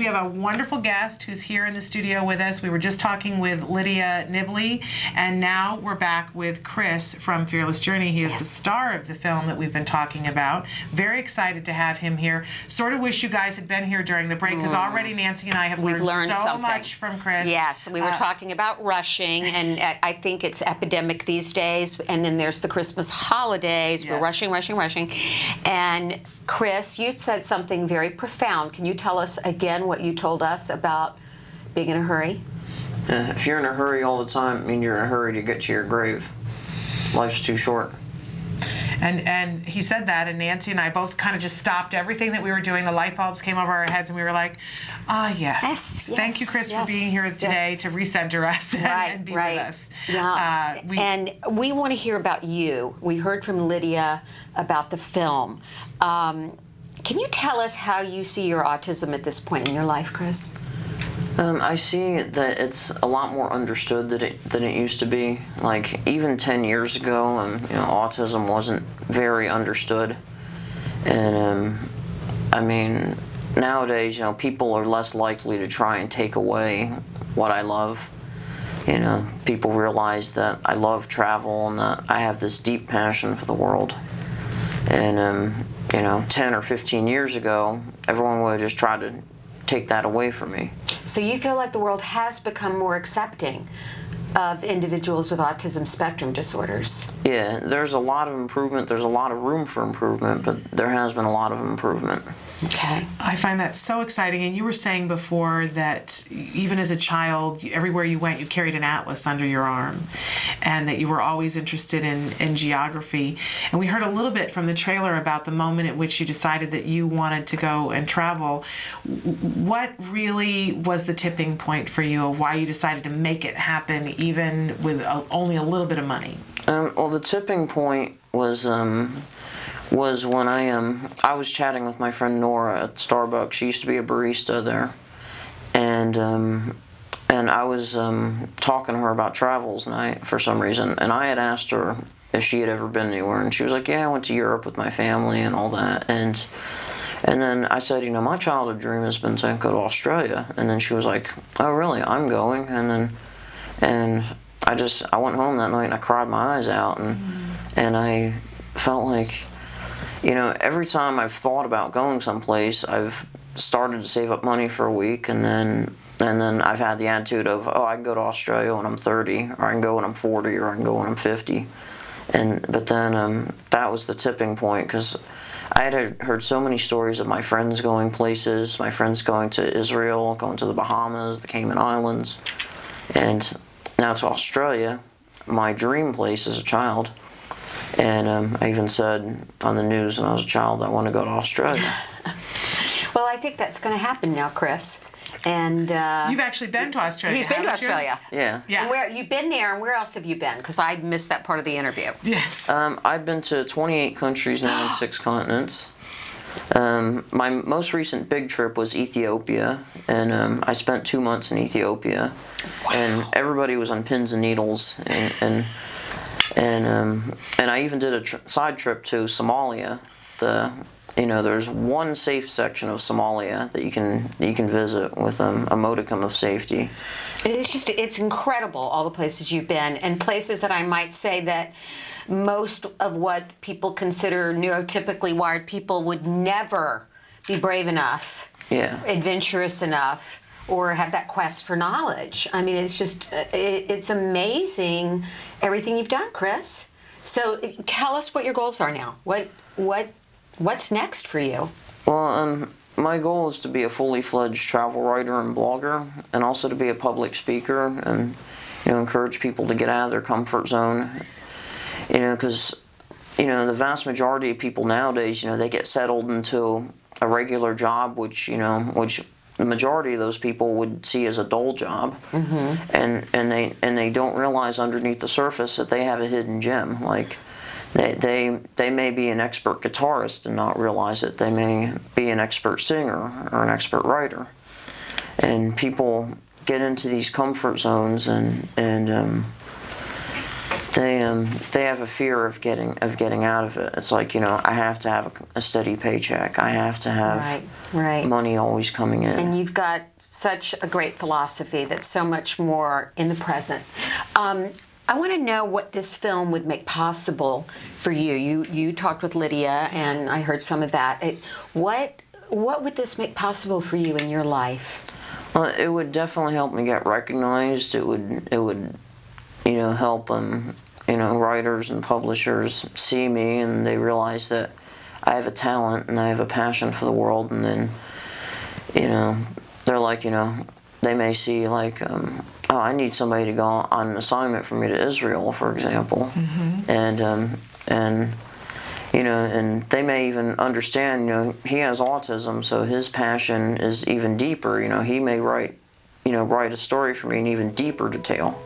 We have a wonderful guest who's here in the studio with us. We were just talking with Lydia Nibley, and now we're back with Chris from Fearless Journey. He is the star of the film that we've been talking about. Very excited to have him here. Sort of wish you guys had been here during the break, because already Nancy and I have learned so much from Chris. Yes, we were talking about rushing, and I think it's epidemic these days, and then there's the Christmas holidays. Yes. We're rushing. And Chris, you said something very profound. Can you tell us again what you told us about being in a hurry? If you're in a hurry all the time, it means you're in a hurry to get to your grave. Life's too short. And he said that, and Nancy and I both kind of just stopped everything that we were doing. The light bulbs came over our heads, and we were like, ah, yes. Thank you, Chris, for being here today to recenter us and be with us. Yeah. And we want to hear about you. We heard from Lydia about the film. Can you tell us how you see your autism at this point in your life, Chris? I see that it's a lot more understood than it used to be. Like, even 10 years ago, you know, autism wasn't very understood. And, I mean, nowadays, you know, people are less likely to try and take away what I love. You know, people realize that I love travel and that I have this deep passion for the world. And, you know, 10 or 15 years ago, everyone would have just tried to take that away from me. So you feel like the world has become more accepting of individuals with autism spectrum disorders? Yeah, there's a lot of improvement. There's a lot of room for improvement, but there has been a lot of improvement. Okay. I find that so exciting. And you were saying before that even as a child, everywhere you went, you carried an atlas under your arm, and that you were always interested in geography. And we heard a little bit from the trailer about the moment at which you decided that you wanted to go and travel. What really was the tipping point for you of why you decided to make it happen, even with only a little bit of money? Well, the tipping point was when I was chatting with my friend Nora at Starbucks. She used to be a barista there, and I was talking to her about travels, and for some reason, and I had asked her if she had ever been anywhere, and she was like, yeah, I went to Europe with my family and all that, and then I said, you know, my childhood dream has been to go to Australia, and then she was like, oh really, I'm going, and I went home that night and I cried my eyes out, and I felt like, you know, every time I've thought about going someplace, I've started to save up money for a week, and then I've had the attitude of, oh, I can go to Australia when I'm 30, or I can go when I'm 40, or I can go when I'm 50. But then that was the tipping point, because I had heard so many stories of my friends going places, my friends going to Israel, going to the Bahamas, the Cayman Islands, and now to Australia, my dream place as a child. And I even said on the news when I was a child, I want to go to Australia. Well, I think that's going to happen now, Chris. And you've actually been to Australia. He's been to Australia. Yeah. Yes. Where you've been there, and where else have you been? Because I missed that part of the interview. Yes. I've been to 28 countries now and 6 continents. My most recent big trip was Ethiopia, and I spent 2 months in Ethiopia. Wow. And everybody was on pins and needles, and I even did a side trip to Somalia. You know, there's one safe section of Somalia that you can visit with a modicum of safety. It's incredible, all the places you've been, and places that I might say that most of what people consider neurotypically wired people would never be brave enough, adventurous enough, or have that quest for knowledge. I mean, it's just, it's amazing everything you've done, Chris. So tell us what your goals are now. What's next for you? Well, my goal is to be a fully fledged travel writer and blogger, and also to be a public speaker, and, you know, encourage people to get out of their comfort zone. You know, because, you know, the vast majority of people nowadays, you know, they get settled into a regular job, which the majority of those people would see as a dull job, and they don't realize underneath the surface that they have a hidden gem. Like, they may be an expert guitarist and not realize it. They may be an expert singer or an expert writer, and people get into these comfort zones, and they have a fear of getting out of it. It's like, you know, I have to have a steady paycheck. I have to have money always coming in. And you've got such a great philosophy that's so much more in the present. I want to know what this film would make possible for you. You talked with Lydia, and I heard some of that. What would this make possible for you in your life? Well, it would definitely help me get recognized. It would you know, help them, you know, writers and publishers see me, and they realize that I have a talent and I have a passion for the world. And then, you know, they're like, you know, they may see like, oh, I need somebody to go on an assignment for me to Israel, for example. Mm-hmm. And you know, and they may even understand, you know, he has autism, so his passion is even deeper. You know, he may write a story for me in even deeper detail.